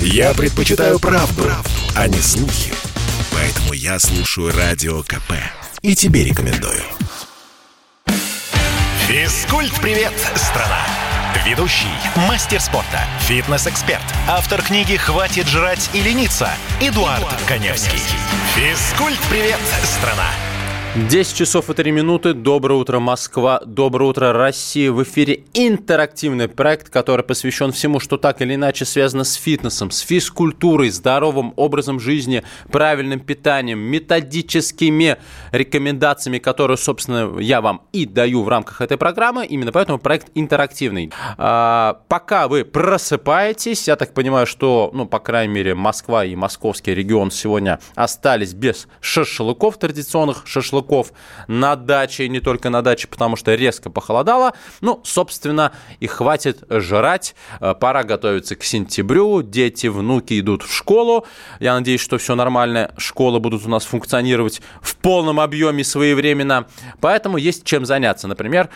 Я предпочитаю правду, а не слухи. Поэтому я слушаю Радио КП. И тебе рекомендую. Физкульт-привет, страна! Ведущий, мастер спорта, фитнес-эксперт, автор книги «Хватит жрать и лениться» Эдуард Каневский. Физкульт-привет, страна! 10 часов и 3 минуты. Доброе утро, Москва. Доброе утро, Россия. В эфире интерактивный проект, который посвящен всему, что так или иначе связано с фитнесом, с физкультурой, здоровым образом жизни, правильным питанием, методическими рекомендациями, которые, собственно, я вам и даю в рамках этой программы. Именно поэтому проект интерактивный. Пока вы просыпаетесь, я так понимаю, что, по крайней мере, Москва и московский регион сегодня остались без шашлыков, традиционных шашлыков на даче, и не только на даче, потому что резко похолодало. Собственно, и хватит жрать. Пора готовиться к сентябрю. Дети, внуки идут в школу. Я надеюсь, что все нормально. Школы будут у нас функционировать в полном объеме своевременно. Поэтому есть чем заняться. Например,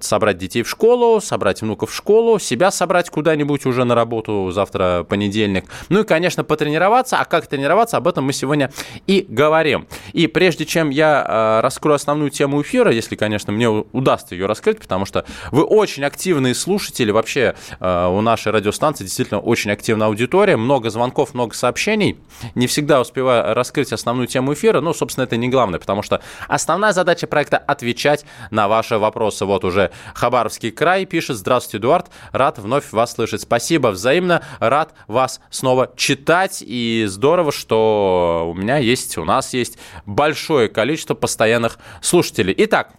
собрать детей в школу, собрать внуков в школу, себя собрать куда-нибудь уже на работу, завтра понедельник. И, конечно, потренироваться. А как тренироваться, об этом мы сегодня и говорим. И прежде чем я раскрою основную тему эфира, если, конечно, мне удастся ее раскрыть, потому что вы очень активные слушатели. Вообще у нашей радиостанции действительно очень активная аудитория. Много звонков, много сообщений. Не всегда успеваю раскрыть основную тему эфира, но, собственно, это не главное, потому что основная задача проекта – отвечать на ваши вопросы. Вот уже Хабаровский край пишет: «Здравствуйте, Эдуард, рад вновь вас слышать». Спасибо, взаимно, рад вас снова читать. И здорово, что у нас есть большое количество постоянных слушателей. Итак,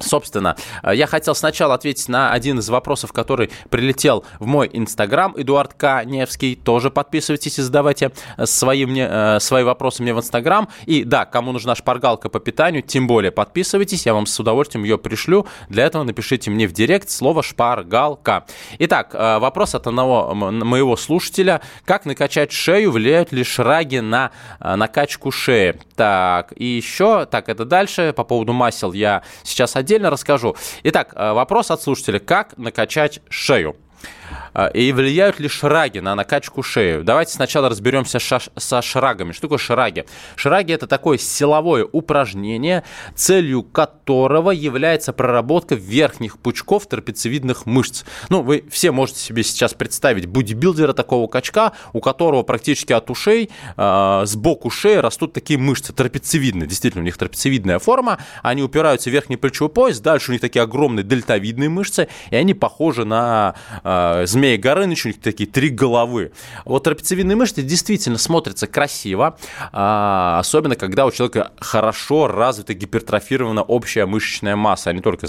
собственно, я хотел сначала ответить на один из вопросов, который прилетел в мой Инстаграм, Эдуард Каневский. Тоже подписывайтесь и задавайте свои вопросы мне в Инстаграм. И да, кому нужна шпаргалка по питанию, тем более подписывайтесь, я вам с удовольствием ее пришлю. Для этого напишите мне в директ слово «шпаргалка». Итак, вопрос от одного моего слушателя. Как накачать шею? Влияют ли шраги на накачку шеи? Так, и еще, это дальше. По поводу масел я сейчас отдельно расскажу. Итак, вопрос от слушателя. Как накачать шею? И влияют ли шраги на накачку шеи? Давайте сначала разберемся со шрагами. Что такое шраги? Шраги – это такое силовое упражнение, целью которого является проработка верхних пучков трапециевидных мышц. Вы все можете себе сейчас представить бодибилдера, такого качка, у которого практически от ушей, сбоку шеи растут такие мышцы трапециевидные. Действительно, у них трапециевидная форма. Они упираются в верхний плечевой пояс. Дальше у них такие огромные дельтовидные мышцы, и они похожи на Змея Горыныч, у них такие три головы. Вот трапециевидные мышцы действительно смотрятся красиво, особенно когда у человека хорошо развита гипертрофирована общая мышечная масса, а не только,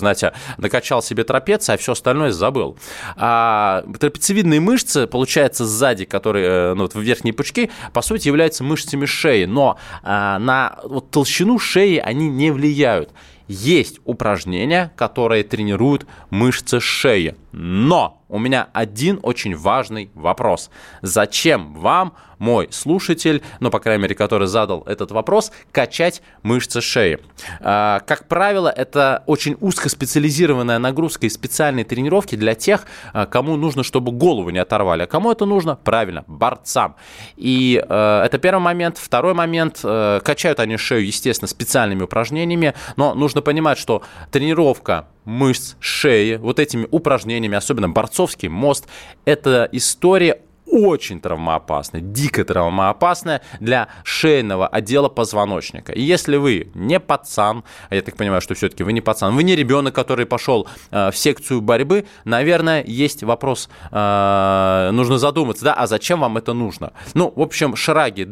накачал себе трапецию, а все остальное забыл. А трапециевидные мышцы, получается, сзади, которые в верхние пучки, по сути, являются мышцами шеи, но на толщину шеи они не влияют. Есть упражнения, которые тренируют мышцы шеи. Но у меня один очень важный вопрос. Зачем вам, мой слушатель, по крайней мере, который задал этот вопрос, качать мышцы шеи? Как правило, это очень узкоспециализированная нагрузка и специальные тренировки для тех, кому нужно, чтобы голову не оторвали. А кому это нужно? Правильно, борцам. И это первый момент. Второй момент. Качают они шею, естественно, специальными упражнениями, но нужно понимать, что тренировка мышц шеи вот этими упражнениями, особенно борцовский мост, это история очень травмоопасная, дико травмоопасная для шейного отдела позвоночника. И если вы не пацан, а я так понимаю, что все-таки вы не пацан, вы не ребенок, который пошел в секцию борьбы, наверное, есть вопрос, нужно задуматься, а зачем вам это нужно? В общем, шраги,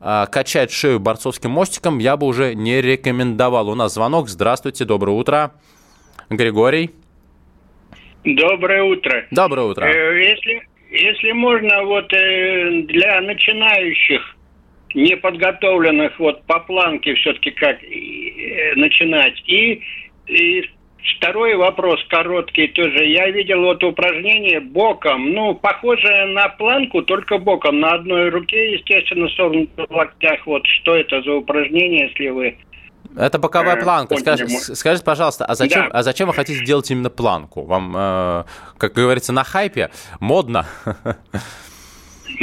качать шею борцовским мостиком я бы уже не рекомендовал. У нас звонок. Здравствуйте, доброе утро. Григорий. Доброе утро. Доброе утро. Если можно, для начинающих, неподготовленных, по планке все-таки как начинать. И второй вопрос короткий тоже. Я видел упражнение боком, похожее на планку, только боком, на одной руке, естественно, согнутых в локтях. Что это за упражнение, если вы... Это боковая планка. Скажите, пожалуйста, а зачем вы хотите делать именно планку? Вам, как говорится, на хайпе модно?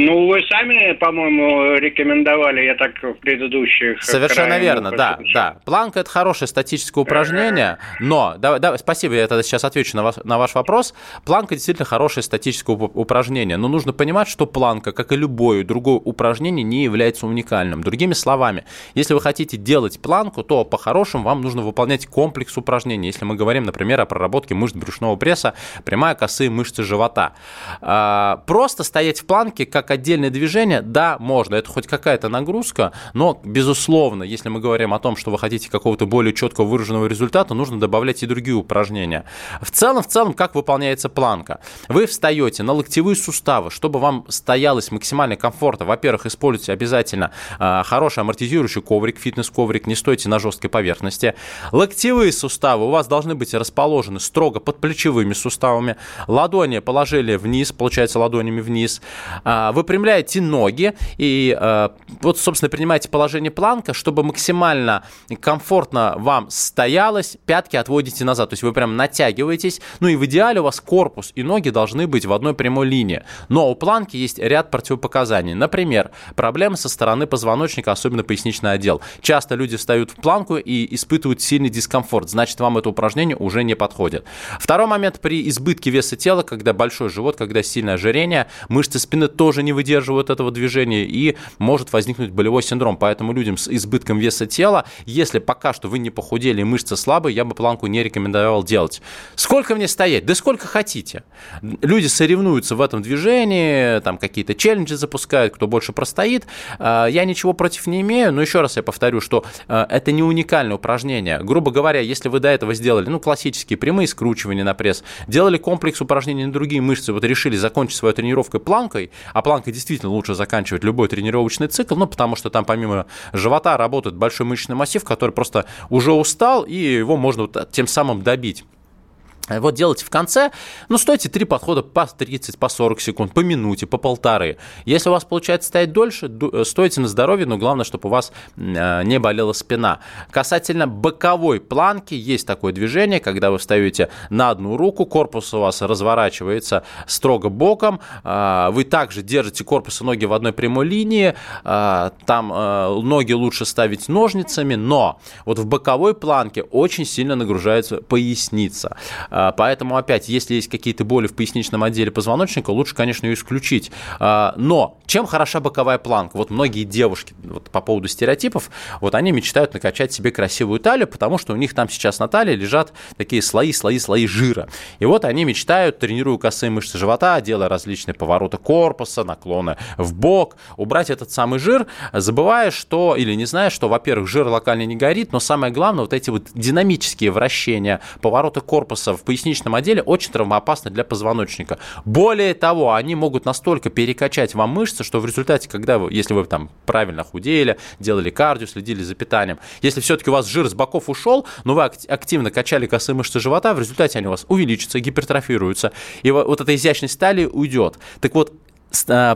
Ну, вы сами, по-моему, рекомендовали, я так в предыдущих... Совершенно верно, да. Планка – это хорошее статическое упражнение, но... спасибо, я тогда сейчас отвечу на ваш вопрос. Планка – действительно хорошее статическое упражнение, но нужно понимать, что планка, как и любое другое упражнение, не является уникальным. Другими словами, если вы хотите делать планку, то по-хорошему вам нужно выполнять комплекс упражнений. Если мы говорим, например, о проработке мышц брюшного пресса, прямая, косые мышцы живота. Просто стоять в планке, как отдельное движение, да, можно, это хоть какая-то нагрузка, но, безусловно, если мы говорим о том, что вы хотите какого-то более четко выраженного результата, нужно добавлять и другие упражнения. В целом, как выполняется планка? Вы встаете на локтевые суставы, чтобы вам стоялось максимально комфортно. Во-первых, используйте обязательно хороший амортизирующий коврик, фитнес-коврик, не стойте на жесткой поверхности. Локтевые суставы у вас должны быть расположены строго под плечевыми суставами. Ладони положили вниз, получается, ладонями вниз. Выпрямляете ноги и вот, собственно, принимаете положение планка, чтобы максимально комфортно вам стоялось, пятки отводите назад, то есть вы прям натягиваетесь, ну и в идеале у вас корпус и ноги должны быть в одной прямой линии. Но у планки есть ряд противопоказаний. Например, проблемы со стороны позвоночника, особенно поясничный отдел. Часто люди встают в планку и испытывают сильный дискомфорт, значит, вам это упражнение уже не подходит. Второй момент: при избытке веса тела, когда большой живот, когда сильное ожирение, мышцы спины тоже не выдерживают этого движения, и может возникнуть болевой синдром. Поэтому людям с избытком веса тела, если пока что вы не похудели и мышцы слабые, я бы планку не рекомендовал делать. Сколько мне стоять? Да сколько хотите. Люди соревнуются в этом движении, там какие-то челленджи запускают, кто больше простоит. Я ничего против не имею, но еще раз я повторю, что это не уникальное упражнение. Грубо говоря, если вы до этого сделали, ну, классические прямые скручивания на пресс, делали комплекс упражнений на другие мышцы, вот решили закончить свою тренировку планкой, а планкой действительно лучше заканчивать любой тренировочный цикл, ну, потому что там помимо живота работает большой мышечный массив, который просто уже устал, и его можно вот тем самым добить. Вот делайте в конце, ну, стойте 3 подхода по 30, по 40 секунд, по минуте, по полторы. Если у вас получается стоять дольше, стойте на здоровье, но главное, чтобы у вас не болела спина. Касательно боковой планки, есть такое движение, когда вы встаете на одну руку, корпус у вас разворачивается строго боком, вы также держите корпус и ноги в одной прямой линии, там ноги лучше ставить ножницами, но вот в боковой планке очень сильно нагружается поясница. Поэтому, опять, если есть какие-то боли в поясничном отделе позвоночника, лучше, конечно, ее исключить. Но чем хороша боковая планка? Вот многие девушки, вот по поводу стереотипов, вот они мечтают накачать себе красивую талию, потому что у них там сейчас на талии лежат такие слои жира. И вот они мечтают, тренируя косые мышцы живота, делая различные повороты корпуса, наклоны в бок, убрать этот самый жир, забывая, что, или не зная, что, во-первых, жир локально не горит, но самое главное, вот эти вот динамические вращения, повороты корпуса в поясничном отделе очень травмоопасно для позвоночника. Более того, они могут настолько перекачать вам мышцы, что в результате, если вы там правильно худели, делали кардио, следили за питанием, если все-таки у вас жир с боков ушел, но вы активно качали косые мышцы живота, в результате они у вас увеличатся, гипертрофируются, и вот эта изящность талии уйдет. Так вот,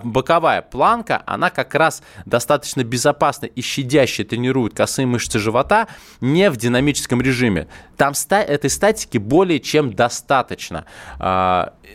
боковая планка, она как раз достаточно безопасно и щадяще тренирует косые мышцы живота не в динамическом режиме. Там этой статики более чем достаточно.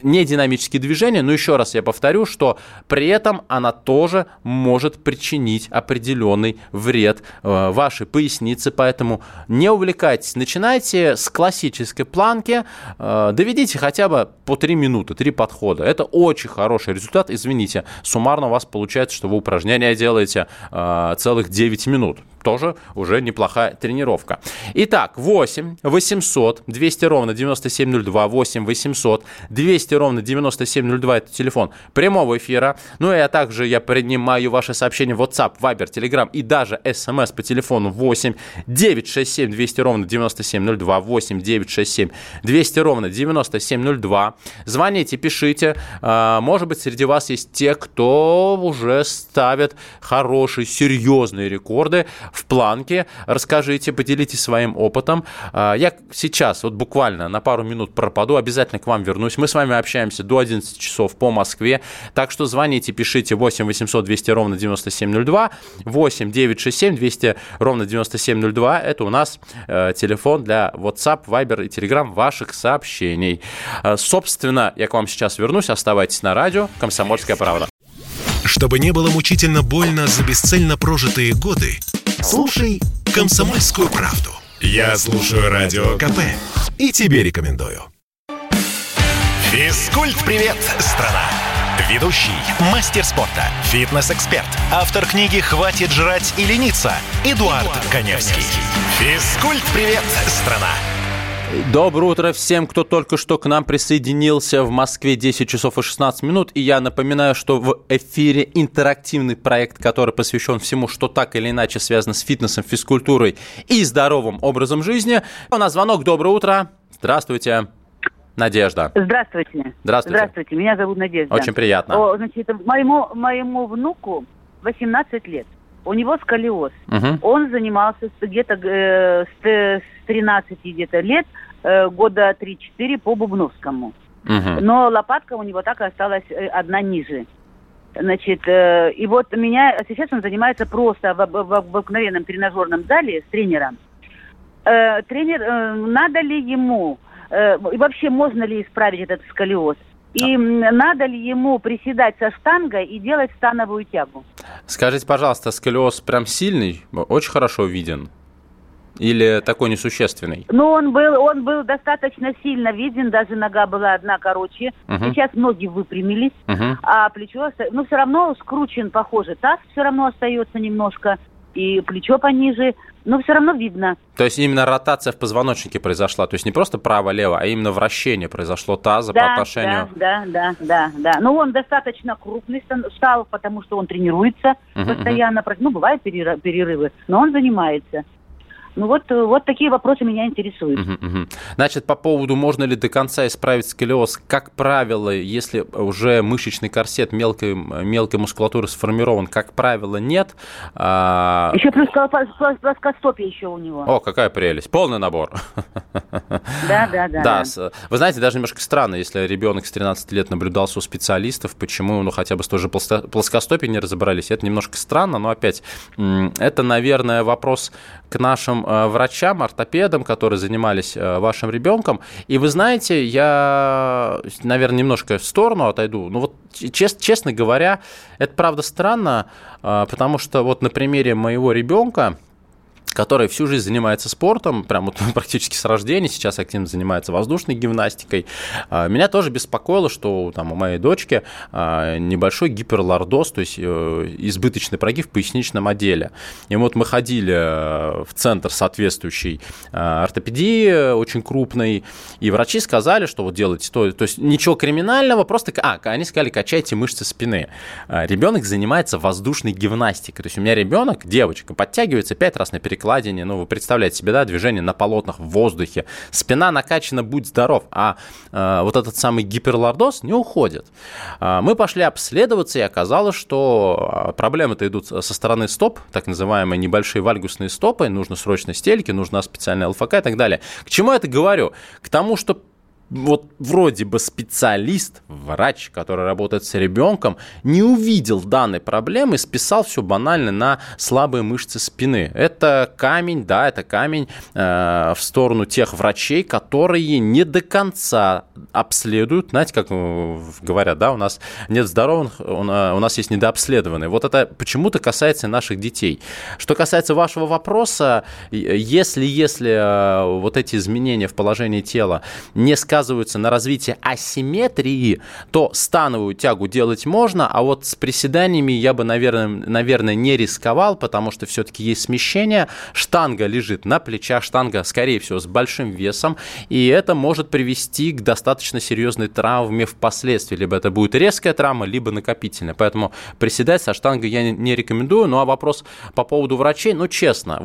Не динамические движения, но еще раз я повторю, что при этом она тоже может причинить определенный вред вашей пояснице, поэтому не увлекайтесь. Начинайте с классической планки, доведите хотя бы по 3 минуты, 3 подхода. Это очень хороший результат. Извините, суммарно у вас получается, что вы упражнения делаете целых 9 минут. Тоже уже неплохая тренировка. Итак, 8 800 200 ровно 9702, 8 800 200 ровно 9702, это телефон прямого эфира. Ну и также я принимаю ваши сообщения в WhatsApp, Viber, Telegram и даже SMS по телефону 8 967 200 ровно 9702, 8 967 200 ровно 9702. Звоните, пишите. Может быть, среди вас есть те, кто уже ставит хорошие, серьезные рекорды в планке. Расскажите, поделитесь своим опытом. Я сейчас вот буквально на пару минут пропаду, обязательно к вам вернусь. Мы с вами общаемся до 11 часов по Москве, так что звоните, пишите 8 800 200 ровно 9702, 8 967 200 ровно 9702. Это у нас телефон для WhatsApp, Viber и Telegram ваших сообщений. Собственно, я к вам сейчас вернусь. Оставайтесь на радио «Комсомольская правда». Чтобы не было мучительно больно за бесцельно прожитые годы, слушай «Комсомольскую правду». Я слушаю Радио КП и тебе рекомендую. Физкульт-привет, страна! Ведущий, мастер спорта, фитнес-эксперт, автор книги «Хватит жрать и лениться» Эдуард Каневский. Физкульт-привет, страна! Доброе утро всем, кто только что к нам присоединился. В Москве 10 часов и 16 минут. И я напоминаю, что в эфире интерактивный проект, который посвящен всему, что так или иначе связано с фитнесом, физкультурой и здоровым образом жизни. У нас звонок. Доброе утро. Здравствуйте. Надежда. Здравствуйте. Здравствуйте. Здравствуйте. Меня зовут Надежда. Очень приятно. Моему внуку 18 лет. У него сколиоз. Угу. Он занимался где-то с 13 где-то лет, года 3-4 по Бубновскому. Угу. Но лопатка у него так и осталась одна ниже. И вот сейчас он занимается просто в обыкновенном тренажерном зале с тренером. Тренер, надо ли ему, и вообще можно ли исправить этот сколиоз? И надо ли ему приседать со штангой и делать становую тягу? Скажите, пожалуйста, сколиоз прям сильный, очень хорошо виден? Или такой несущественный? Ну, он был достаточно сильно виден, даже нога была одна короче. Uh-huh. Сейчас ноги выпрямились, uh-huh. а плечо... Ну, все равно скручен, похоже, таз все равно остается немножко, и плечо пониже, но все равно видно. То есть именно ротация в позвоночнике произошла, то есть не просто право-лево, а именно вращение произошло таза по отношению... Да. Ну, он достаточно крупный стал, потому что он тренируется постоянно, ну, бывают перерывы, но он занимается. Ну, вот такие вопросы меня интересуют. Значит, по поводу, можно ли до конца исправить сколиоз, как правило, если уже мышечный корсет мелкой мускулатуры сформирован, как правило, нет. Еще плюс плоскостопие еще у него. О, какая прелесть. Полный набор. Да. Вы знаете, даже немножко странно, если ребенок с 13 лет наблюдался у специалистов, почему, ну, хотя бы с той же плоскостопием не разобрались. Это немножко странно, но опять, это, наверное, вопрос к нашим врачам, ортопедам, которые занимались вашим ребенком. И вы знаете, я, наверное, немножко в сторону отойду. Но вот, честно говоря, это правда странно, потому что вот на примере моего ребенка, который всю жизнь занимается спортом, прям вот практически с рождения, сейчас активно занимается воздушной гимнастикой. Меня тоже беспокоило, что там, у моей дочки небольшой гиперлордоз, то есть избыточный прогиб в поясничном отделе. И вот мы ходили в центр соответствующей ортопедии, очень крупный, и врачи сказали, что вот делайте то есть ничего криминального, просто они сказали, качайте мышцы спины. Ребенок занимается воздушной гимнастикой. То есть у меня ребенок, девочка, подтягивается 5 раз на перекладине. Ну, вы представляете себе, да, движение на полотнах в воздухе. Спина накачана, будь здоров, а вот этот самый гиперлордоз не уходит. Мы пошли обследоваться, и оказалось, что проблемы-то идут со стороны стоп, так называемые небольшие вальгусные стопы, нужно срочно стельки, нужна специальная ЛФК и так далее. К чему я это говорю? К тому, что вот вроде бы специалист, врач, который работает с ребенком, не увидел данной проблемы и списал все банально на слабые мышцы спины. Это камень, в сторону тех врачей, которые не до конца обследуют. Знаете, как говорят, да, у нас нет здоровых, у нас есть недообследованные. Вот это почему-то касается наших детей. Что касается вашего вопроса, если вот эти изменения в положении тела не сказаны, на развитие асимметрии, то становую тягу делать можно, а вот с приседаниями я бы, наверное, не рисковал, потому что все-таки есть смещение, штанга лежит на плечах, штанга, скорее всего, с большим весом, и это может привести к достаточно серьезной травме впоследствии, либо это будет резкая травма, либо накопительная, поэтому приседать со штангой я не рекомендую. Ну, а вопрос по поводу врачей, честно,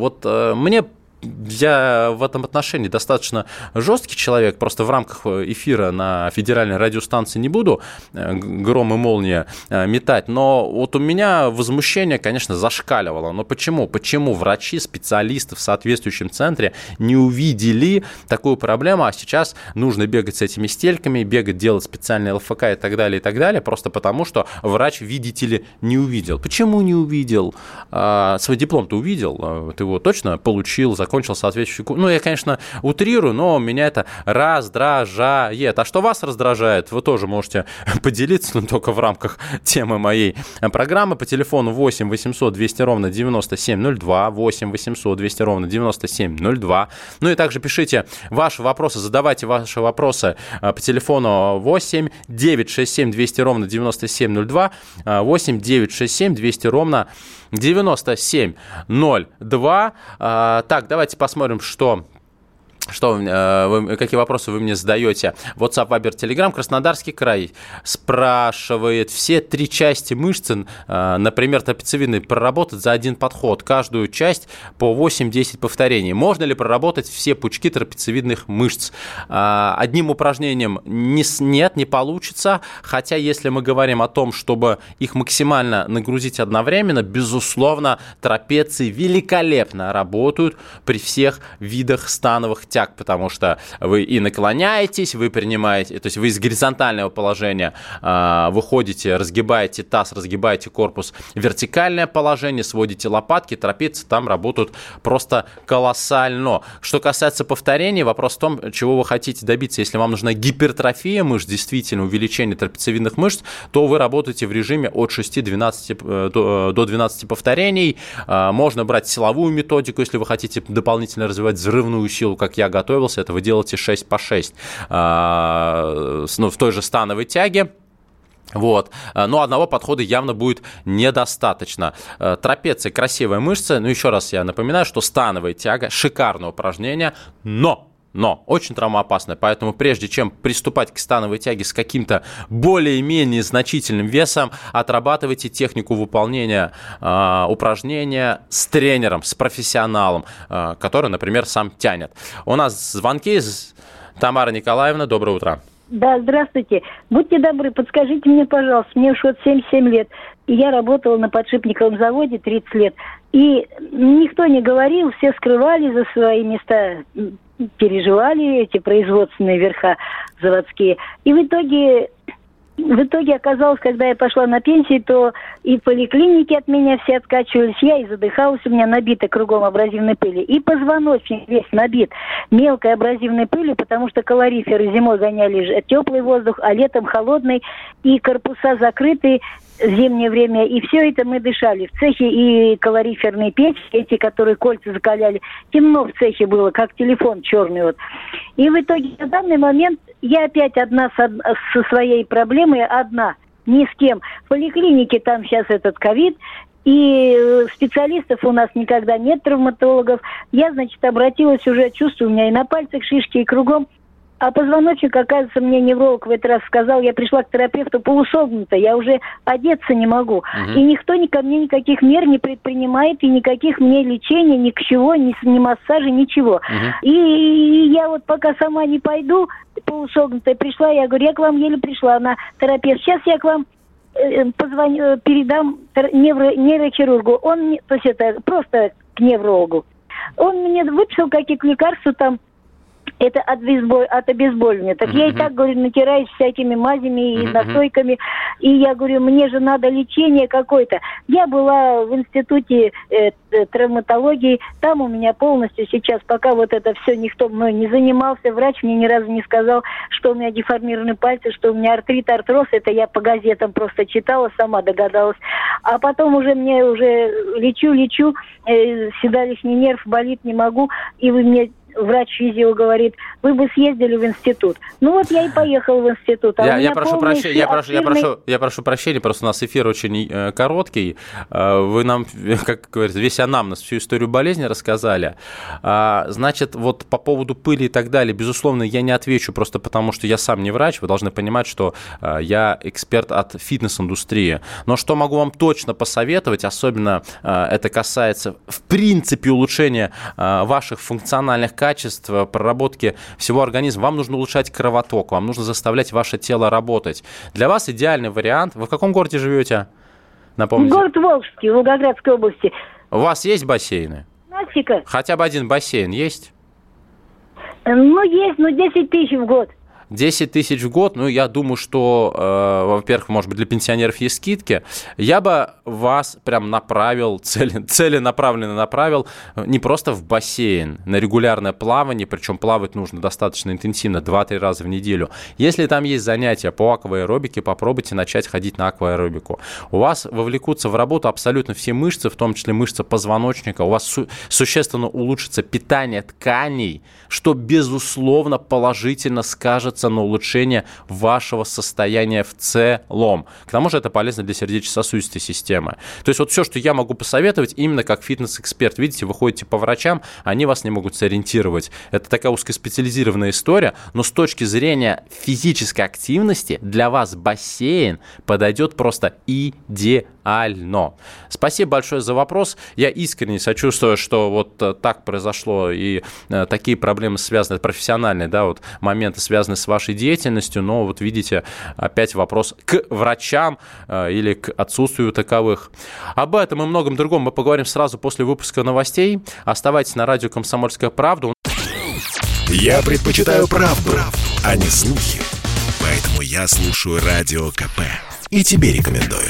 я в этом отношении достаточно жесткий человек, просто в рамках эфира на федеральной радиостанции не буду гром и молния метать, но вот у меня возмущение, конечно, зашкаливало. Но почему? Почему врачи, специалисты в соответствующем центре не увидели такую проблему, а сейчас нужно бегать с этими стельками, бегать, делать специальные ЛФК и так далее, просто потому, что врач, видите ли, не увидел. Почему не увидел? Свой диплом-то увидел, ты его точно получил, закончил? закончил соответствующий курс. Ну, я, конечно, утрирую, но меня это раздражает. А что вас раздражает, вы тоже можете поделиться, но только в рамках темы моей программы. По телефону 8 800 200 ровно 9702, 8 800 200 ровно 9702. Ну и также пишите ваши вопросы, задавайте ваши вопросы по телефону 8 967 200 ровно 9702, 8 967 200 ровно 9702. Так, давайте посмотрим, какие вопросы вы мне задаете. WhatsApp, Viber, Telegram. Краснодарский край спрашивает: все три части мышцы, например, трапециевидной, проработать за один подход, каждую часть по 8-10 повторений. Можно ли проработать все пучки трапециевидных мышц? Одним упражнением нет, не получится. Хотя, если мы говорим о том, чтобы их максимально нагрузить одновременно, безусловно, трапеции великолепно работают при всех видах становых тяг, потому что вы и наклоняетесь, вы принимаете, то есть вы из горизонтального положения выходите, разгибаете таз, разгибаете корпус, вертикальное положение, сводите лопатки, трапеции там работают просто колоссально. Что касается повторений, вопрос в том, чего вы хотите добиться. Если вам нужна гипертрофия мышц, действительно увеличение трапециевидных мышц, то вы работаете в режиме от 6 до 12 повторений. Можно брать силовую методику, если вы хотите дополнительно развивать взрывную силу, как я готовился, это вы делаете 6 по 6 в той же становой тяге. Вот. Но одного подхода явно будет недостаточно. Трапеция – красивая мышца. Ну, еще раз я напоминаю, что становая тяга – шикарное упражнение, но очень травмоопасная, поэтому прежде чем приступать к становой тяге с каким-то более-менее значительным весом, отрабатывайте технику выполнения упражнения с тренером, с профессионалом, который, например, сам тянет. У нас звонки. Тамара Николаевна, доброе утро. Да, здравствуйте. Будьте добры, подскажите мне, пожалуйста, мне уж вот 77 лет, и я работала на подшипниковом заводе 30 лет, и никто не говорил, все скрывали за свои места, переживали эти производственные верха заводские. И в итоге оказалось, когда я пошла на пенсию, то и в поликлинике от меня все откачивались, я и задыхалась, у меня набито кругом абразивной пыли. И позвоночник весь набит мелкой абразивной пылью, потому что калориферы зимой гоняли теплый воздух, а летом холодный, и корпуса закрыты в зимнее время. И все это мы дышали в цехе, и калориферные печи, эти, которые кольца закаляли. Темно в цехе было, как телефон черный. Вот. И в итоге на данный момент я опять одна со своей проблемой, одна, ни с кем. В поликлинике там сейчас этот ковид, и специалистов у нас никогда нет, травматологов. Я, значит, обратилась уже, чувствую, у меня и на пальцах шишки, и кругом. А позвоночник, оказывается, мне невролог в этот раз сказал, я пришла к терапевту полусогнута, я уже одеться не могу. Угу. И никто ко мне никаких мер не предпринимает, и никаких мне лечений, ни к чему, ни массажа, ничего. Угу. И я вот пока сама не пойду, полусогнутая пришла, я говорю, я к вам еле пришла, она терапевт, сейчас я к вам позвоню, передам нейрохирургу, он, то есть это просто к неврологу. Он мне выписал какие-то лекарства там, это от обезболивания. Так я и так, говорю, натираюсь всякими мазями и настойками. И я говорю, мне же надо лечение какое-то. Я была в институте травматологии. Там у меня полностью сейчас, пока вот это все никто мной не занимался, врач мне ни разу не сказал, что у меня деформированы пальцы, что у меня артрит, артроз. Это я по газетам просто читала, сама догадалась. А потом уже мне уже лечу, седалищный нерв болит, не могу. И вы мне... Врач физио говорит, вы бы съездили в институт. Ну вот я и поехал в институт. Я прошу прощения, просто у нас эфир очень короткий. Вы нам, как говорится, весь анамнез, всю историю болезни рассказали. Значит, вот по поводу пыли и так далее, безусловно, я не отвечу просто потому, что я сам не врач. Вы должны понимать, что я эксперт от фитнес-индустрии. Но что могу вам точно посоветовать, особенно это касается, в принципе, улучшения ваших функциональных качеств, проработки всего организма. Вам нужно улучшать кровоток, вам нужно заставлять ваше тело работать. Для вас идеальный вариант. Вы в каком городе живете? Напомните. Город Волжский, Волгоградской области. У вас есть бассейны? Нафига. Хотя бы один бассейн есть? Ну, есть, но 10 тысяч в год. 10 тысяч в год, ну, я думаю, что, во-первых, может быть, для пенсионеров есть скидки. Я бы вас прям направил, целенаправленно направил не просто в бассейн, на регулярное плавание, причем плавать нужно достаточно интенсивно, 2-3 раза в неделю. Если там есть занятия по акваэробике, попробуйте начать ходить на акваэробику. У вас вовлекутся в работу абсолютно все мышцы, в том числе мышцы позвоночника. У вас существенно улучшится питание тканей, что, безусловно, положительно скажется на улучшение вашего состояния в целом. К тому же это полезно для сердечно-сосудистой системы. То есть вот все, что я могу посоветовать, именно как фитнес-эксперт. Видите, вы ходите по врачам, они вас не могут сориентировать. Это такая узкоспециализированная история, но с точки зрения физической активности для вас бассейн подойдет просто идеально. Спасибо большое за вопрос. Я искренне сочувствую, что вот так произошло, и такие проблемы связаны, профессиональные, да, вот моменты связаны с вашей деятельностью, но вот видите, опять вопрос к врачам или к отсутствию таковых. Об этом и многом другом мы поговорим сразу после выпуска новостей. Оставайтесь на радио «Комсомольская правда». Я предпочитаю правду, а не слухи. Поэтому я слушаю радио КП и тебе рекомендую.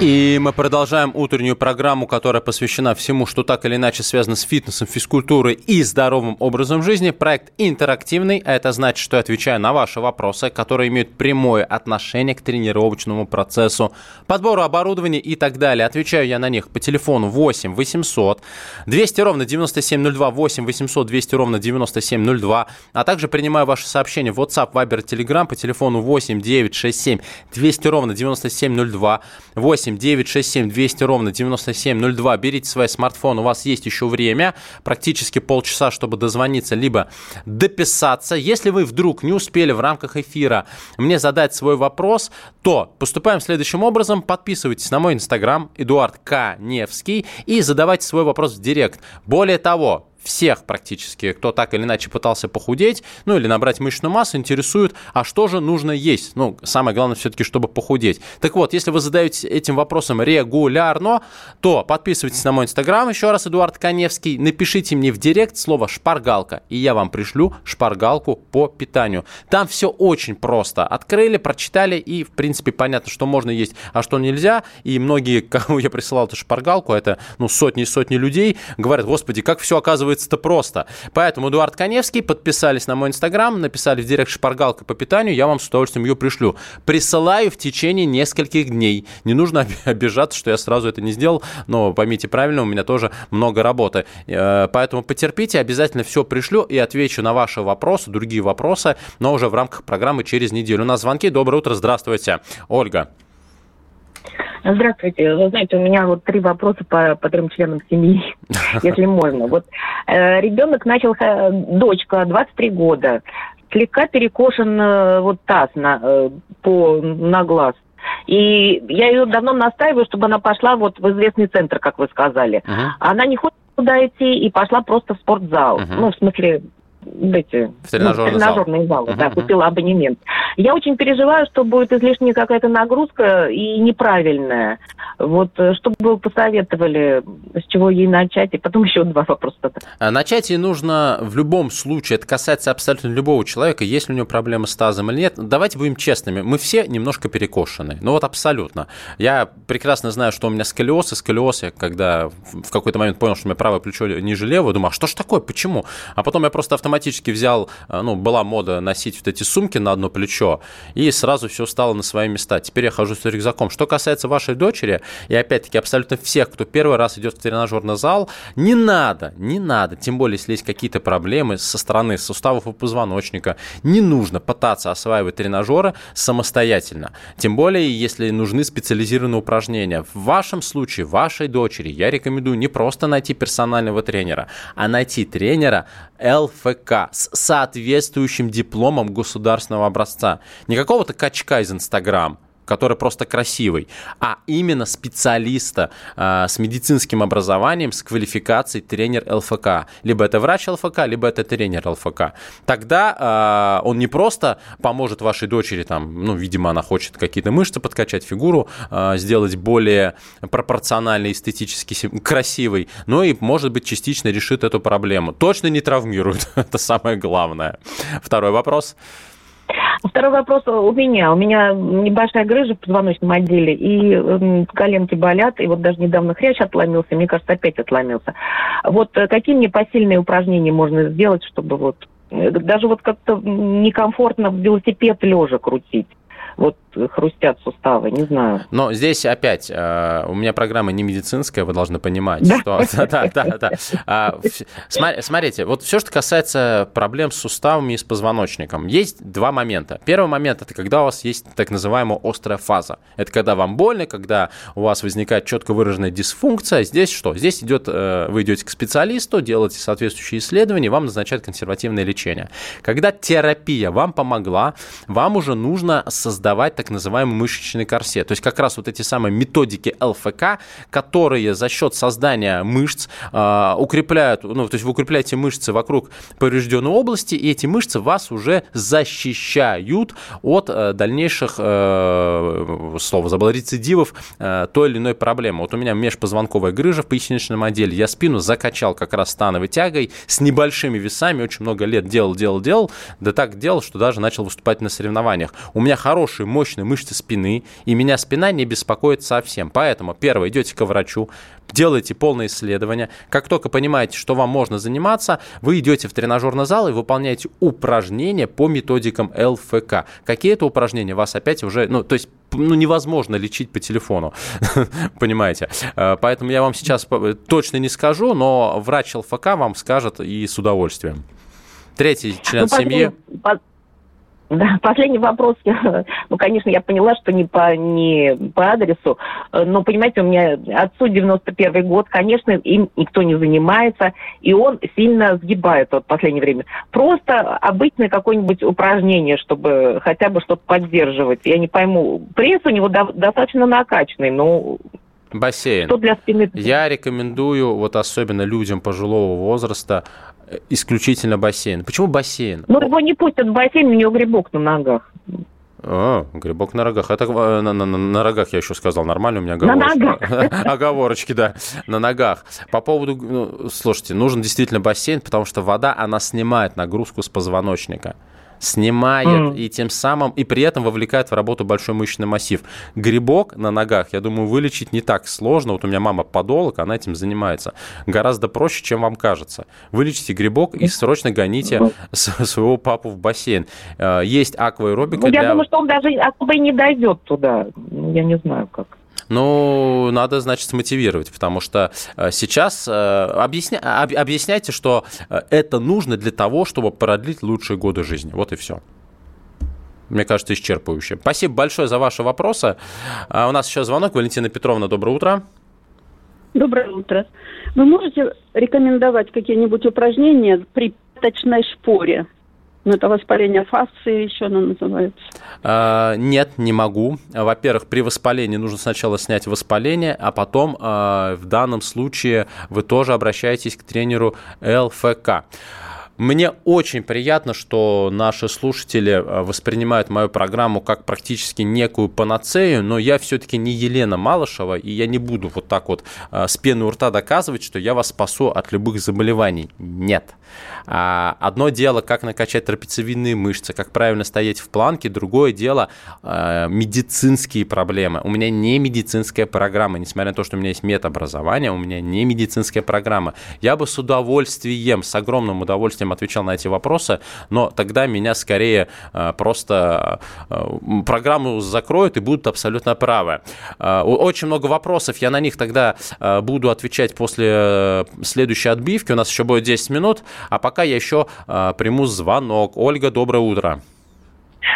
И мы продолжаем утреннюю программу, которая посвящена всему, что так или иначе связано с фитнесом, физкультурой и здоровым образом жизни. Проект интерактивный, а это значит, что я отвечаю на ваши вопросы, которые имеют прямое отношение к тренировочному процессу, подбору оборудования и так далее. Отвечаю я на них по телефону 8 800 200 ровно 9702, 8 800 200 ровно 9702, а также принимаю ваши сообщения в WhatsApp, Viber, Telegram по телефону 8 967 200 ровно 9702, 8 967 200 ровно 9702. Берите свои смартфоны, у вас есть еще время, практически полчаса, чтобы дозвониться либо дописаться. Если вы вдруг не успели в рамках эфира мне задать свой вопрос, то поступаем следующим образом. Подписывайтесь на мой инстаграм Эдуард Каневский и задавайте свой вопрос в директ. Более того, всех практически, кто так или иначе пытался похудеть, ну или набрать мышечную массу, интересует, а что же нужно есть? Ну, самое главное все-таки, чтобы похудеть. Так вот, если вы задаете этим вопросом регулярно, то подписывайтесь на мой инстаграм, еще раз, Эдуард Каневский, напишите мне в директ слово «шпаргалка», и я вам пришлю шпаргалку по питанию. Там все очень просто. Открыли, прочитали, и, в принципе, понятно, что можно есть, а что нельзя. И многие, кому я присылал эту шпаргалку, это, ну, сотни и сотни людей, говорят: «Господи, как все оказывается просто». Поэтому, Эдуард Каневский, подписались на мой инстаграм, написали в директ «шпаргалка по питанию», я вам с удовольствием ее пришлю. Присылаю в течение нескольких дней. Не нужно обижаться, что я сразу это не сделал, но поймите правильно, у меня тоже много работы. Поэтому потерпите, обязательно все пришлю и отвечу на ваши вопросы, другие вопросы, но уже в рамках программы через неделю. У нас звонки. Доброе утро, здравствуйте. Ольга. Здравствуйте. Вы знаете, у меня вот 3 вопроса по 3 членам семьи, если можно. Вот ребенок начал, дочка, 23 года, слегка перекошен вот таз на глаз. И я ее давно настаиваю, чтобы она пошла вот в известный центр, как вы сказали. Она не хочет туда идти и пошла просто в спортзал. Ну, в смысле... в тренажерный зал, да, купила абонемент. Я очень переживаю, что будет излишняя какая-то нагрузка и неправильная. Вот, чтобы вы посоветовали, с чего ей начать, и потом еще 2 вопроса. Начать ей нужно в любом случае, это касается абсолютно любого человека, есть ли у него проблемы с тазом или нет. Давайте будем честными, мы все немножко перекошены, ну вот абсолютно. Я прекрасно знаю, что у меня сколиоз, и сколиоз я когда в какой-то момент понял, что у меня правое плечо ниже левого, думаю, а что ж такое, почему? А потом я просто автоматически взял, ну, была мода носить вот эти сумки на одно плечо, и сразу все стало на свои места. Теперь я хожу с рюкзаком. Что касается вашей дочери, и опять-таки абсолютно всех, кто первый раз идет в тренажерный зал, не надо, тем более, если есть какие-то проблемы со стороны суставов и позвоночника, не нужно пытаться осваивать тренажеры самостоятельно. Тем более, если нужны специализированные упражнения. В вашем случае, вашей дочери, я рекомендую не просто найти персонального тренера, а найти тренера ЛФК с соответствующим дипломом государственного образца. Не какого-то качка из Инстаграм, который просто красивый, а именно специалиста с медицинским образованием, с квалификацией тренер ЛФК. Либо это врач ЛФК, либо это тренер ЛФК. Тогда он не просто поможет вашей дочери, там, ну, видимо, она хочет какие-то мышцы подкачать, фигуру сделать более пропорционально, эстетически красивой, но и, может быть, частично решит эту проблему. Точно не травмирует, это самое главное. Второй вопрос. Второй вопрос у меня. У меня небольшая грыжа в позвоночном отделе, и коленки болят, и вот даже недавно хрящ отломился, мне кажется, опять отломился. Вот какие мне посильные упражнения можно сделать, чтобы вот... Даже вот как-то некомфортно велосипед лежа крутить. Вот хрустят суставы, не знаю. Но здесь опять, у меня программа не медицинская, вы должны понимать. Смотрите, вот все, что касается проблем с суставами и с позвоночником, есть два момента. Первый момент – это когда у вас есть так называемая острая фаза. Это когда вам больно, когда у вас возникает четко выраженная дисфункция. Здесь что? Здесь идет, вы идете к специалисту, делаете соответствующие исследования, вам назначают консервативное лечение. Когда терапия вам помогла, вам уже нужно создавать так называемый мышечный корсет. То есть как раз вот эти самые методики ЛФК, которые за счет создания мышц укрепляют, ну, то есть вы укрепляете мышцы вокруг поврежденной области, и эти мышцы вас уже защищают от дальнейших, слово забыл, рецидивов той или иной проблемы. Вот у меня межпозвонковая грыжа в поясничном отделе, я спину закачал как раз становой тягой с небольшими весами, очень много лет делал, да так делал, что даже начал выступать на соревнованиях. У меня хорошие, мощные мышцы спины, и меня спина не беспокоит совсем. Поэтому, первое, идете к врачу, делаете полное исследование. Как только понимаете, что вам можно заниматься, вы идете в тренажерный зал и выполняете упражнения по методикам ЛФК. Какие это упражнения? Вас опять уже... Ну, то есть, ну, невозможно лечить по телефону, понимаете? Поэтому я вам сейчас точно не скажу, но врач ЛФК вам скажет и с удовольствием. Третий член семьи... Да, последний вопрос. Ну, конечно, я поняла, что не по адресу, но, понимаете, у меня отцу 91 год, конечно, им никто не занимается, и он сильно сгибается вот в последнее время. Просто обычное какое-нибудь упражнение, чтобы хотя бы что-то поддерживать. Я не пойму, пресс у него достаточно накачанный, но... Бассейн. Что для спины? Я рекомендую, вот особенно людям пожилого возраста, исключительно бассейн. Почему бассейн? Ну, его не пустят в бассейн, у него грибок на ногах. А, грибок на рогах. Это на рогах я еще сказал. Нормально у меня оговорочки. На ногах. Оговорочки, да. На ногах. По поводу... Ну, слушайте, нужен действительно бассейн, потому что вода, она снимает нагрузку с позвоночника. Снимает, и тем самым, и при этом вовлекает в работу большой мышечный массив. Грибок на ногах, я думаю, вылечить не так сложно. Вот у меня мама подолог, она этим занимается. Гораздо проще, чем вам кажется. Вылечите грибок и срочно гоните своего папу в бассейн. Есть акваэробика. Ну, я думаю, что он даже особо и не дойдет туда. Я не знаю, как. Ну, надо, значит, смотивировать, потому что сейчас объясняйте, что это нужно для того, чтобы продлить лучшие годы жизни. Вот и все. Мне кажется, исчерпывающе. Спасибо большое за ваши вопросы. У нас еще звонок. Валентина Петровна, доброе утро. Доброе утро. Вы можете рекомендовать какие-нибудь упражнения при пяточной шпоре? Ну, это воспаление фасции еще оно называется. Нет, не могу. Во-первых, при воспалении нужно сначала снять воспаление, а потом в данном случае вы тоже обращаетесь к тренеру ЛФК. Мне очень приятно, что наши слушатели воспринимают мою программу как практически некую панацею, но я все-таки не Елена Малышева, и я не буду вот так вот с пены у рта доказывать, что я вас спасу от любых заболеваний. Нет. Одно дело, как накачать трапециевидные мышцы, как правильно стоять в планке, другое дело медицинские проблемы. У меня не медицинская программа, несмотря на то, что у меня есть медобразование, у меня не медицинская программа. Я бы с удовольствием, с огромным удовольствием отвечал на эти вопросы, но тогда меня скорее просто программу закроют и будут абсолютно правы. Очень много вопросов, я на них тогда буду отвечать после следующей отбивки, у нас еще будет 10 минут, а пока я еще приму звонок. Ольга, доброе утро.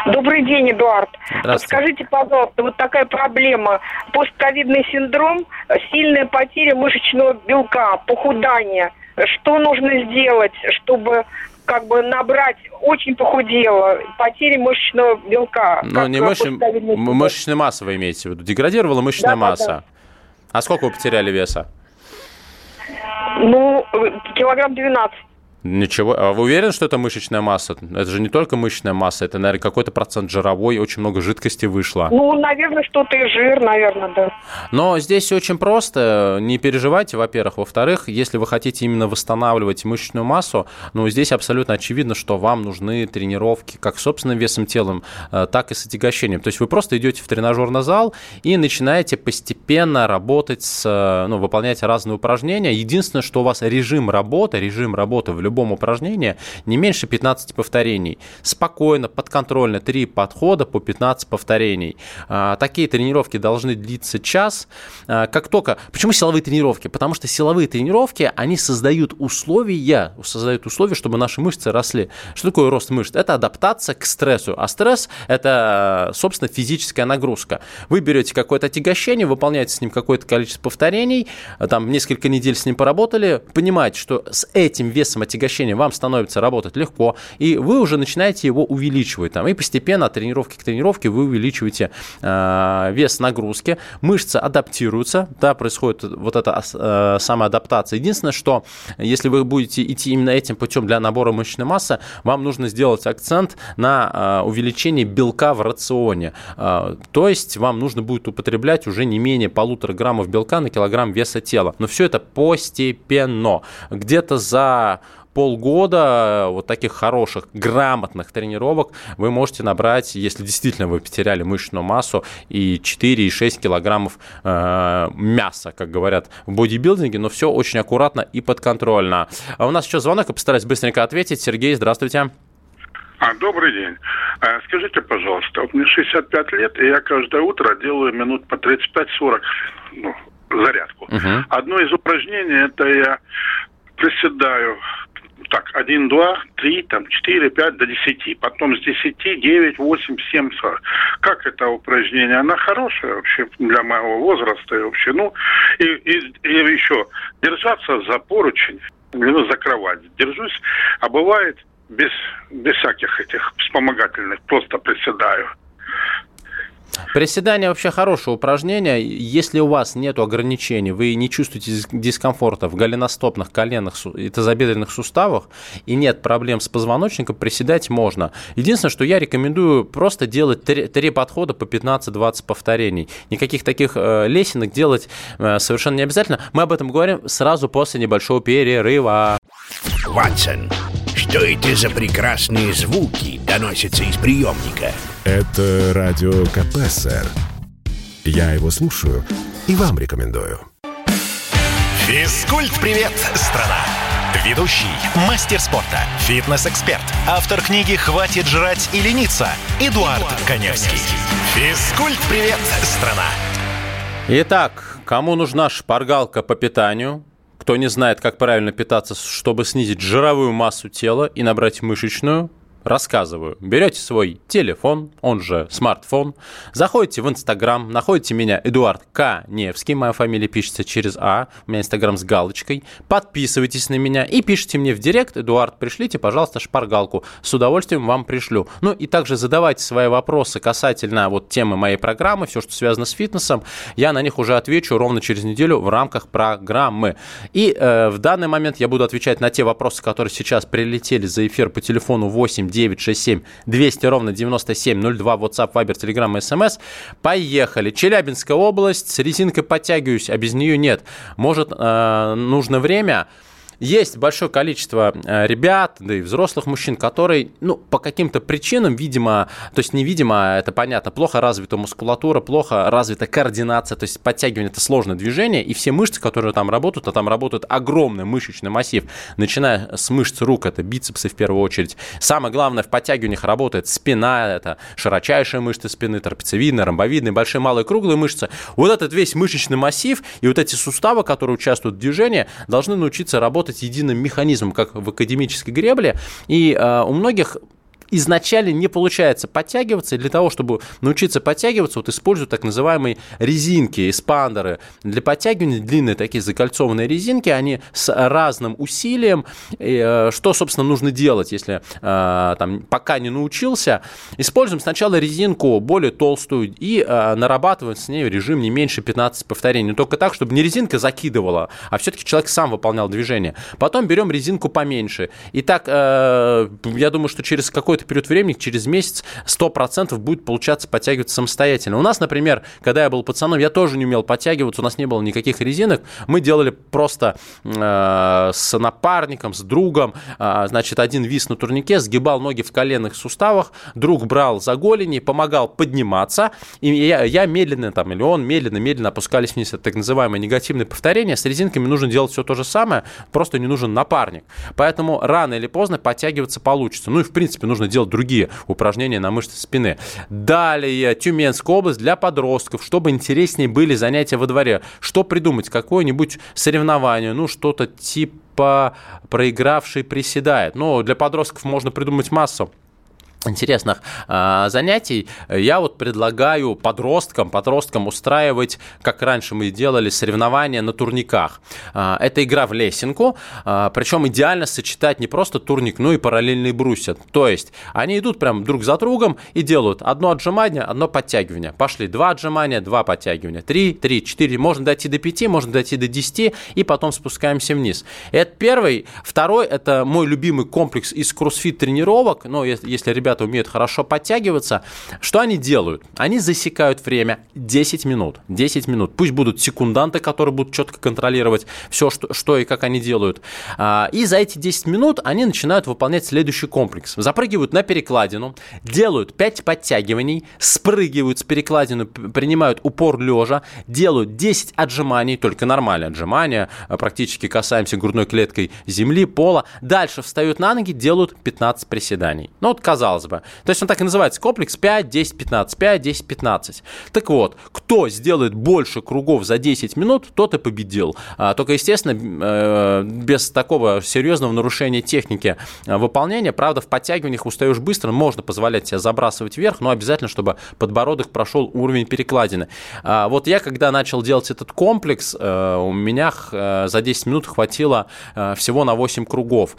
Добрый день, Эдуард. Подскажите, пожалуйста, вот такая проблема. Постковидный синдром, сильная потеря мышечного белка, похудание. Что нужно сделать, чтобы как бы набрать, очень похудела, потери мышечного белка. Ну, не мышечная масса вы имеете в виду? Деградировала мышечная масса. Да. А сколько вы потеряли веса? Ну, 12 килограмм. Ничего. А вы уверены, что это мышечная масса? Это же не только мышечная масса, это, наверное, какой-то процент жировой, очень много жидкости вышло. Ну, наверное, что-то и жир, наверное, да. Но здесь все очень просто. Не переживайте, во-первых. Во-вторых, если вы хотите именно восстанавливать мышечную массу, ну, здесь абсолютно очевидно, что вам нужны тренировки как с собственным весом телом, так и с отягощением. То есть вы просто идете в тренажерный зал и начинаете постепенно работать, выполнять разные упражнения. Единственное, что у вас режим работы в любом упражнении не меньше 15 повторений. Спокойно, подконтрольно 3 подхода по 15 повторений. Такие тренировки должны длиться час. Почему силовые тренировки? Потому что силовые тренировки, они создают условия, чтобы наши мышцы росли. Что такое рост мышц? Это адаптация к стрессу. А стресс – это, собственно, физическая нагрузка. Вы берете какое-то отягощение, выполняете с ним какое-то количество повторений, там несколько недель с ним поработали, понимаете, что с этим весом отягощения вам становится работать легко, и вы уже начинаете его увеличивать. И постепенно от тренировки к тренировке вы увеличиваете вес нагрузки, мышцы адаптируются, происходит вот эта самоадаптация. Единственное, что если вы будете идти именно этим путем для набора мышечной массы, вам нужно сделать акцент на увеличение белка в рационе. То есть вам нужно будет употреблять уже не менее 1,5 граммов белка на килограмм веса тела. Но все это постепенно. Где-то за полгода вот таких хороших, грамотных тренировок вы можете набрать, если действительно вы потеряли мышечную массу, и 4,6 килограммов мяса, как говорят в бодибилдинге, но все очень аккуратно и подконтрольно. А у нас еще звонок, я постараюсь быстренько ответить. Сергей, здравствуйте. Добрый день. Скажите, пожалуйста, вот мне 65 лет, и я каждое утро делаю минут по 35-40 зарядку. Угу. Одно из упражнений, это я приседаю 1, 2, 3, 4, 5 до 10. Потом с 10, 9, 8, 7, 40. Как это упражнение? Она хорошая вообще для моего возраста. И вообще, и еще держаться за поручень, за кровать. Держусь, а бывает без всяких этих вспомогательных. Просто приседаю. Приседание вообще хорошее упражнение. Если у вас нет ограничений, вы не чувствуете дискомфорта в голеностопных, коленных и тазобедренных суставах, и нет проблем с позвоночником, приседать можно. Единственное, что я рекомендую просто делать 3 подхода по 15-20 повторений. Никаких таких лесенок делать совершенно не обязательно. Мы об этом говорим сразу после небольшого перерыва. Ватсон, что это за прекрасные звуки доносятся из приемника? Это Радио КП, сэр. Я его слушаю и вам рекомендую. Физкульт-привет, страна! Ведущий, мастер спорта, фитнес-эксперт, автор книги «Хватит жрать и лениться» Эдуард Каневский. Физкульт-привет, страна! Итак, кому нужна шпаргалка по питанию? Кто не знает, как правильно питаться, чтобы снизить жировую массу тела и набрать мышечную? Рассказываю. Берете свой телефон, он же смартфон, заходите в Инстаграм, находите меня, Эдуард Каневский, моя фамилия пишется через А, у меня Инстаграм с галочкой, подписывайтесь на меня и пишите мне в директ: Эдуард, пришлите, пожалуйста, шпаргалку, с удовольствием вам пришлю. И также задавайте свои вопросы касательно темы моей программы, все, что связано с фитнесом, я на них уже отвечу ровно через неделю в рамках программы. И в данный момент я буду отвечать на те вопросы, которые сейчас прилетели за эфир по телефону 8-967-200-97-02, WhatsApp, Viber, Telegram, SMS. Поехали. Челябинская область. С резинкой подтягиваюсь, а без нее нет. Может, нужно время. Есть большое количество ребят, да и взрослых мужчин, которые, по каким-то причинам, видимо, то есть невидимо, это понятно, плохо развита мускулатура, плохо развита координация, то есть подтягивание – это сложное движение, и все мышцы, которые там работают, а там работает огромный мышечный массив, начиная с мышц рук, это бицепсы в первую очередь. Самое главное, в подтягиваниях работает спина, это широчайшие мышцы спины, трапециевидные, ромбовидные, большие, малые, круглые мышцы. Вот этот весь мышечный массив и вот эти суставы, которые участвуют в движении, должны научиться работать единым механизмом, как в академической гребле, и у многих изначально не получается подтягиваться, и для того, чтобы научиться подтягиваться, вот используют так называемые резинки, эспандеры для подтягивания, длинные такие закольцованные резинки, они с разным усилием, что, собственно, нужно делать, если там, пока не научился. Используем сначала резинку более толстую и нарабатываем с ней режим не меньше 15 повторений, но только так, чтобы не резинка закидывала, а все-таки человек сам выполнял движение. Потом берем резинку поменьше, и так, я думаю, что через какой-то период времени, через месяц, 100% будет получаться подтягиваться самостоятельно. У нас, например, когда я был пацаном, я тоже не умел подтягиваться, у нас не было никаких резинок, мы делали просто с напарником, с другом, значит, один вис на турнике, сгибал ноги в коленных суставах, друг брал за голени, помогал подниматься, и я медленно, там, или он медленно опускались вниз, это так называемое негативное повторение, с резинками нужно делать все то же самое, просто не нужен напарник, поэтому рано или поздно подтягиваться получится, ну и в принципе нужно делать другие упражнения на мышцы спины. Далее, Тюменская область, для подростков, чтобы интереснее были занятия во дворе, что придумать, какое-нибудь соревнование, ну что-то типа проигравший приседает, но для подростков можно придумать массу интересных занятий. Я вот предлагаю подросткам устраивать, как раньше мы и делали, соревнования на турниках. Это игра в лесенку, причем идеально сочетать не просто турник, но и параллельные брусья. То есть они идут прям друг за другом и делают одно отжимание, одно подтягивание. Пошли два отжимания, два подтягивания, три, четыре. Можно дойти до 5, можно дойти до 10, и потом спускаемся вниз. Это первый. Второй – это мой любимый комплекс из кроссфит-тренировок. Но если ребята умеют хорошо подтягиваться, что они делают? Они засекают время 10 минут. Пусть будут секунданты, которые будут четко контролировать все, что и как они делают. И за эти 10 минут они начинают выполнять следующий комплекс. Запрыгивают на перекладину, делают 5 подтягиваний, спрыгивают с перекладины, принимают упор лежа, делают 10 отжиманий, только нормальные отжимания, практически касаемся грудной клеткой земли, пола. Дальше встают на ноги, делают 15 приседаний. Ну вот, казалось бы. То есть он так и называется, комплекс 5, 10, 15, 5, 10, 15. Так вот, кто сделает больше кругов за 10 минут, тот и победил. Только, естественно, без такого серьезного нарушения техники выполнения. Правда, в подтягиваниях устаешь быстро, можно позволять себе забрасывать вверх, но обязательно, чтобы подбородок прошел уровень перекладины. Вот я, когда начал делать этот комплекс, у меня за 10 минут хватило всего на 8 кругов.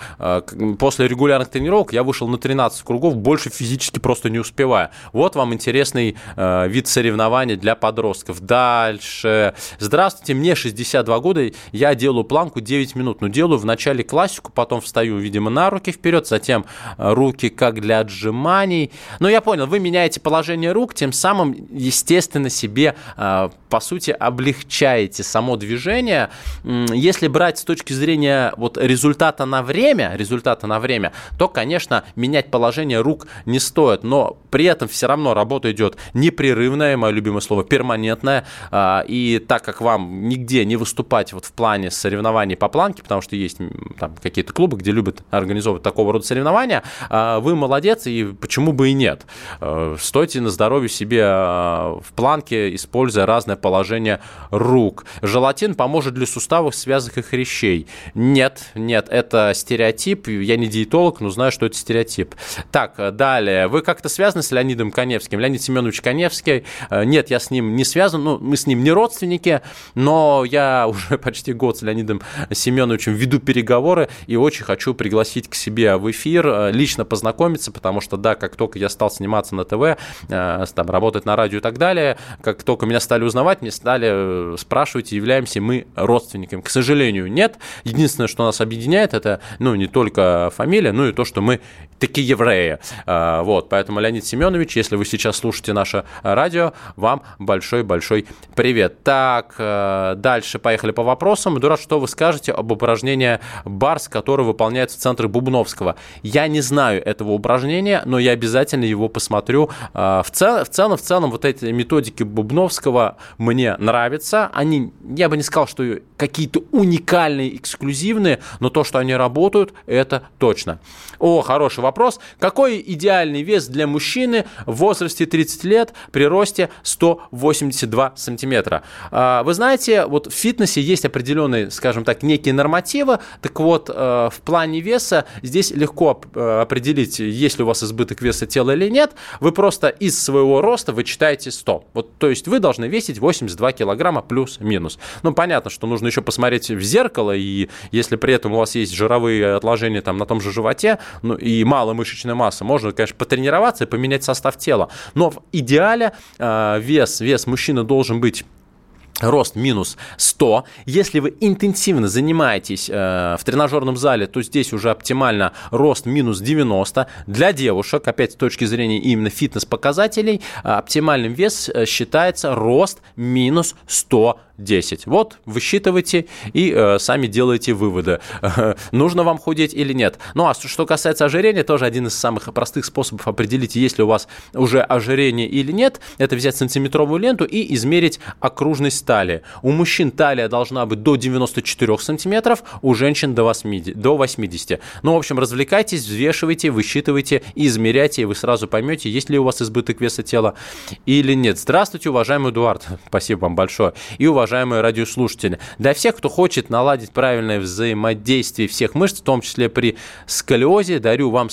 После регулярных тренировок я вышел на 13 кругов, больше физически просто не успеваю. Вот вам интересный вид соревнований для подростков. Дальше. Здравствуйте, мне 62 года, я делаю планку 9 минут. Но делаю вначале классику, потом встаю, видимо, на руки вперед, затем руки как для отжиманий. Но я понял, вы меняете положение рук, тем самым, естественно, себе, по сути, облегчаете само движение. Если брать с точки зрения вот результата на время, то, конечно, менять положение рук не стоит, но при этом все равно работа идет непрерывная, мое любимое слово, перманентная, и так как вам нигде не выступать вот в плане соревнований по планке, потому что есть там какие-то клубы, где любят организовывать такого рода соревнования, вы молодец, и почему бы и нет. Стойте на здоровье себе в планке, используя разное положение рук. Желатин поможет для суставов, связок и хрящей. Нет, это стереотип, я не диетолог, но знаю, что это стереотип. Так, далее. Вы как-то связаны с Леонидом Каневским? Леонид Семенович Каневский. Нет, я с ним не связан. Ну, мы с ним не родственники, но я уже почти год с Леонидом Семеновичем веду переговоры и очень хочу пригласить к себе в эфир, лично познакомиться, потому что, да, как только я стал сниматься на ТВ, там, работать на радио и так далее, как только меня стали узнавать, мне стали спрашивать, являемся мы родственниками. К сожалению, нет. Единственное, что нас объединяет, это, ну, не только фамилия, но и то, что мы такие евреи. Вот, поэтому, Леонид Семенович, если вы сейчас слушаете наше радио, вам большой-большой привет. Так, дальше поехали по вопросам. Дурат, что вы скажете об упражнении барс, которое выполняется в центре Бубновского? Я не знаю этого упражнения, но я обязательно его посмотрю. В целом, вот эти методики Бубновского мне нравятся. Они, я бы не сказал, что какие-то уникальные, эксклюзивные, но то, что они работают, это точно. О, хороший вопрос. Какой идеальный вес для мужчины в возрасте 30 лет при росте 182 сантиметра. Вы знаете, вот в фитнесе есть определенные, скажем так, некие нормативы. Так вот, в плане веса здесь легко определить, есть ли у вас избыток веса тела или нет. Вы просто из своего роста вычитаете 100. Вот, то есть вы должны весить 82 килограмма плюс-минус. Ну, понятно, что нужно еще посмотреть в зеркало, и если при этом у вас есть жировые отложения там на том же животе, ну, и мало мышечной массы, можно, конечно, потренироваться и поменять состав тела. Но в идеале вес мужчины должен быть рост минус 100. Если вы интенсивно занимаетесь в тренажерном зале, то здесь уже оптимально рост минус 90. Для девушек, опять с точки зрения именно фитнес-показателей, оптимальным вес считается рост минус 110. Вот, высчитывайте и сами делаете выводы, нужно вам худеть или нет. Ну, а что касается ожирения, тоже один из самых простых способов определить, есть ли у вас уже ожирение или нет, это взять сантиметровую ленту и измерить окружность талии. У мужчин талия должна быть до 94 сантиметров, у женщин до 80. Ну, в общем, развлекайтесь, взвешивайте, высчитывайте, измеряйте, и вы сразу поймете, есть ли у вас избыток веса тела или нет. Здравствуйте, уважаемый Эдуард, спасибо вам большое, и уважаемые радиослушатели. Для всех, кто хочет наладить правильное взаимодействие всех мышц, в том числе при сколиозе, дарю вам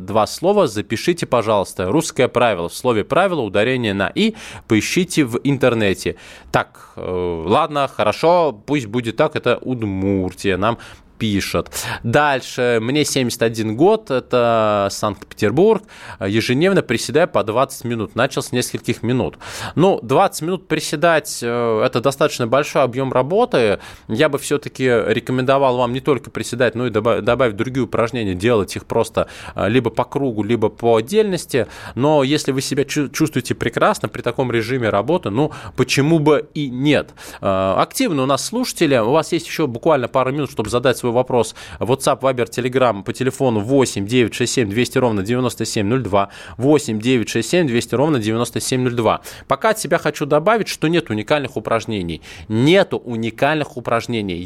два слова, запишите, пожалуйста, «Русское правило», в слове «правило» ударение на «и», поищите в интернете. Так, ладно, хорошо, пусть будет так, это Удмуртия нам пишет. Дальше. Мне 71 год, это Санкт-Петербург. Ежедневно приседаю по 20 минут. Начал с нескольких минут. Ну, 20 минут приседать – это достаточно большой объем работы. Я бы все-таки рекомендовал вам не только приседать, но и добавить другие упражнения, делать их просто либо по кругу, либо по отдельности. Но если вы себя чувствуете прекрасно при таком режиме работы, ну, почему бы и нет. Активно у нас слушатели. У вас есть еще буквально пару минут, чтобы задать свой вопрос. WhatsApp, Viber, Telegram по телефону 8 967 200 ровно 9702, 8 967 200 ровно 9702. Пока от себя хочу добавить, что нет уникальных упражнений.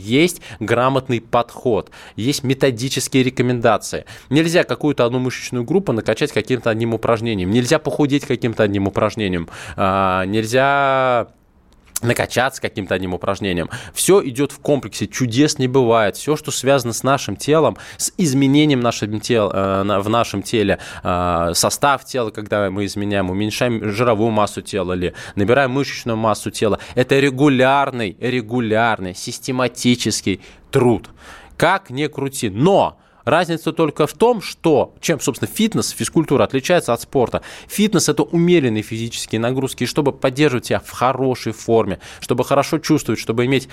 Есть грамотный подход, есть методические рекомендации. Нельзя какую-то одну мышечную группу накачать каким-то одним упражнением, нельзя похудеть каким-то одним упражнением, нельзя накачаться каким-то одним упражнением. Все идет в комплексе, чудес не бывает. Все, что связано с нашим телом, с изменением в нашем теле, состав тела, когда мы изменяем, уменьшаем жировую массу тела или набираем мышечную массу тела, это регулярный, систематический труд. Как ни крути, но разница только в том, что, чем, собственно, фитнес, физкультура отличается от спорта. Фитнес – это умеренные физические нагрузки, и чтобы поддерживать себя в хорошей форме, чтобы хорошо чувствовать, чтобы иметь,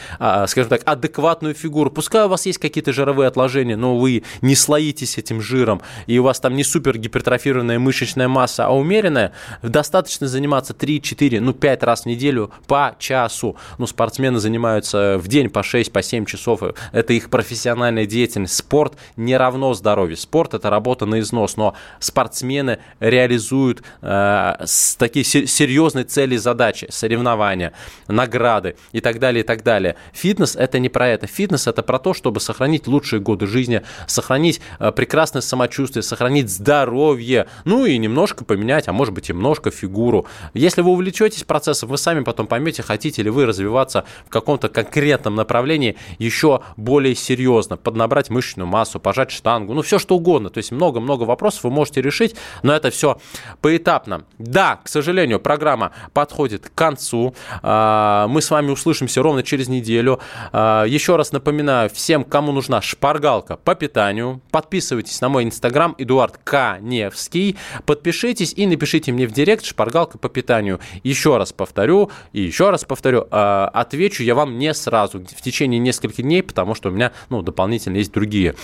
скажем так, адекватную фигуру. Пускай у вас есть какие-то жировые отложения, но вы не слоитесь этим жиром, и у вас там не супер гипертрофированная мышечная масса, а умеренная, достаточно заниматься 3-4, ну, 5 раз в неделю по часу. Ну, спортсмены занимаются в день по 6-7 часов. Это их профессиональная деятельность. Спорт не равно здоровью. Спорт – это работа на износ, но спортсмены реализуют такие серьезные цели и задачи, соревнования, награды и так далее, и так далее. Фитнес – это не про это. Фитнес – это про то, чтобы сохранить лучшие годы жизни, сохранить прекрасное самочувствие, сохранить здоровье, ну и немножко поменять, а может быть и немножко фигуру. Если вы увлечетесь процессом, вы сами потом поймете, хотите ли вы развиваться в каком-то конкретном направлении еще более серьезно, поднабрать мышечную массу, пожалуйста, штангу, ну все что угодно, то есть много-много вопросов вы можете решить, но это все поэтапно. Да, к сожалению, программа подходит к концу, мы с вами услышимся ровно через неделю. Еще раз напоминаю всем, кому нужна шпаргалка по питанию, подписывайтесь на мой инстаграм Эдуард Каневский, подпишитесь и напишите мне в директ шпаргалка по питанию. Еще раз повторю и еще раз повторю, отвечу я вам не сразу, в течение нескольких дней, потому что у меня, ну, дополнительно есть другие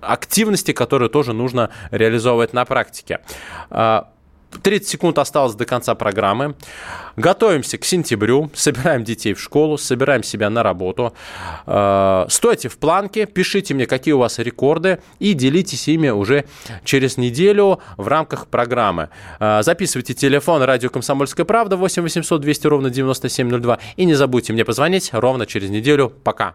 активности, которые тоже нужно реализовывать на практике. 30 секунд осталось до конца программы. Готовимся к сентябрю, собираем детей в школу, собираем себя на работу. Стойте в планке, пишите мне, какие у вас рекорды, и делитесь ими уже через неделю в рамках программы. Записывайте телефон радио «Комсомольская правда» 8 800 200 ровно 9702. И не забудьте мне позвонить ровно через неделю. Пока.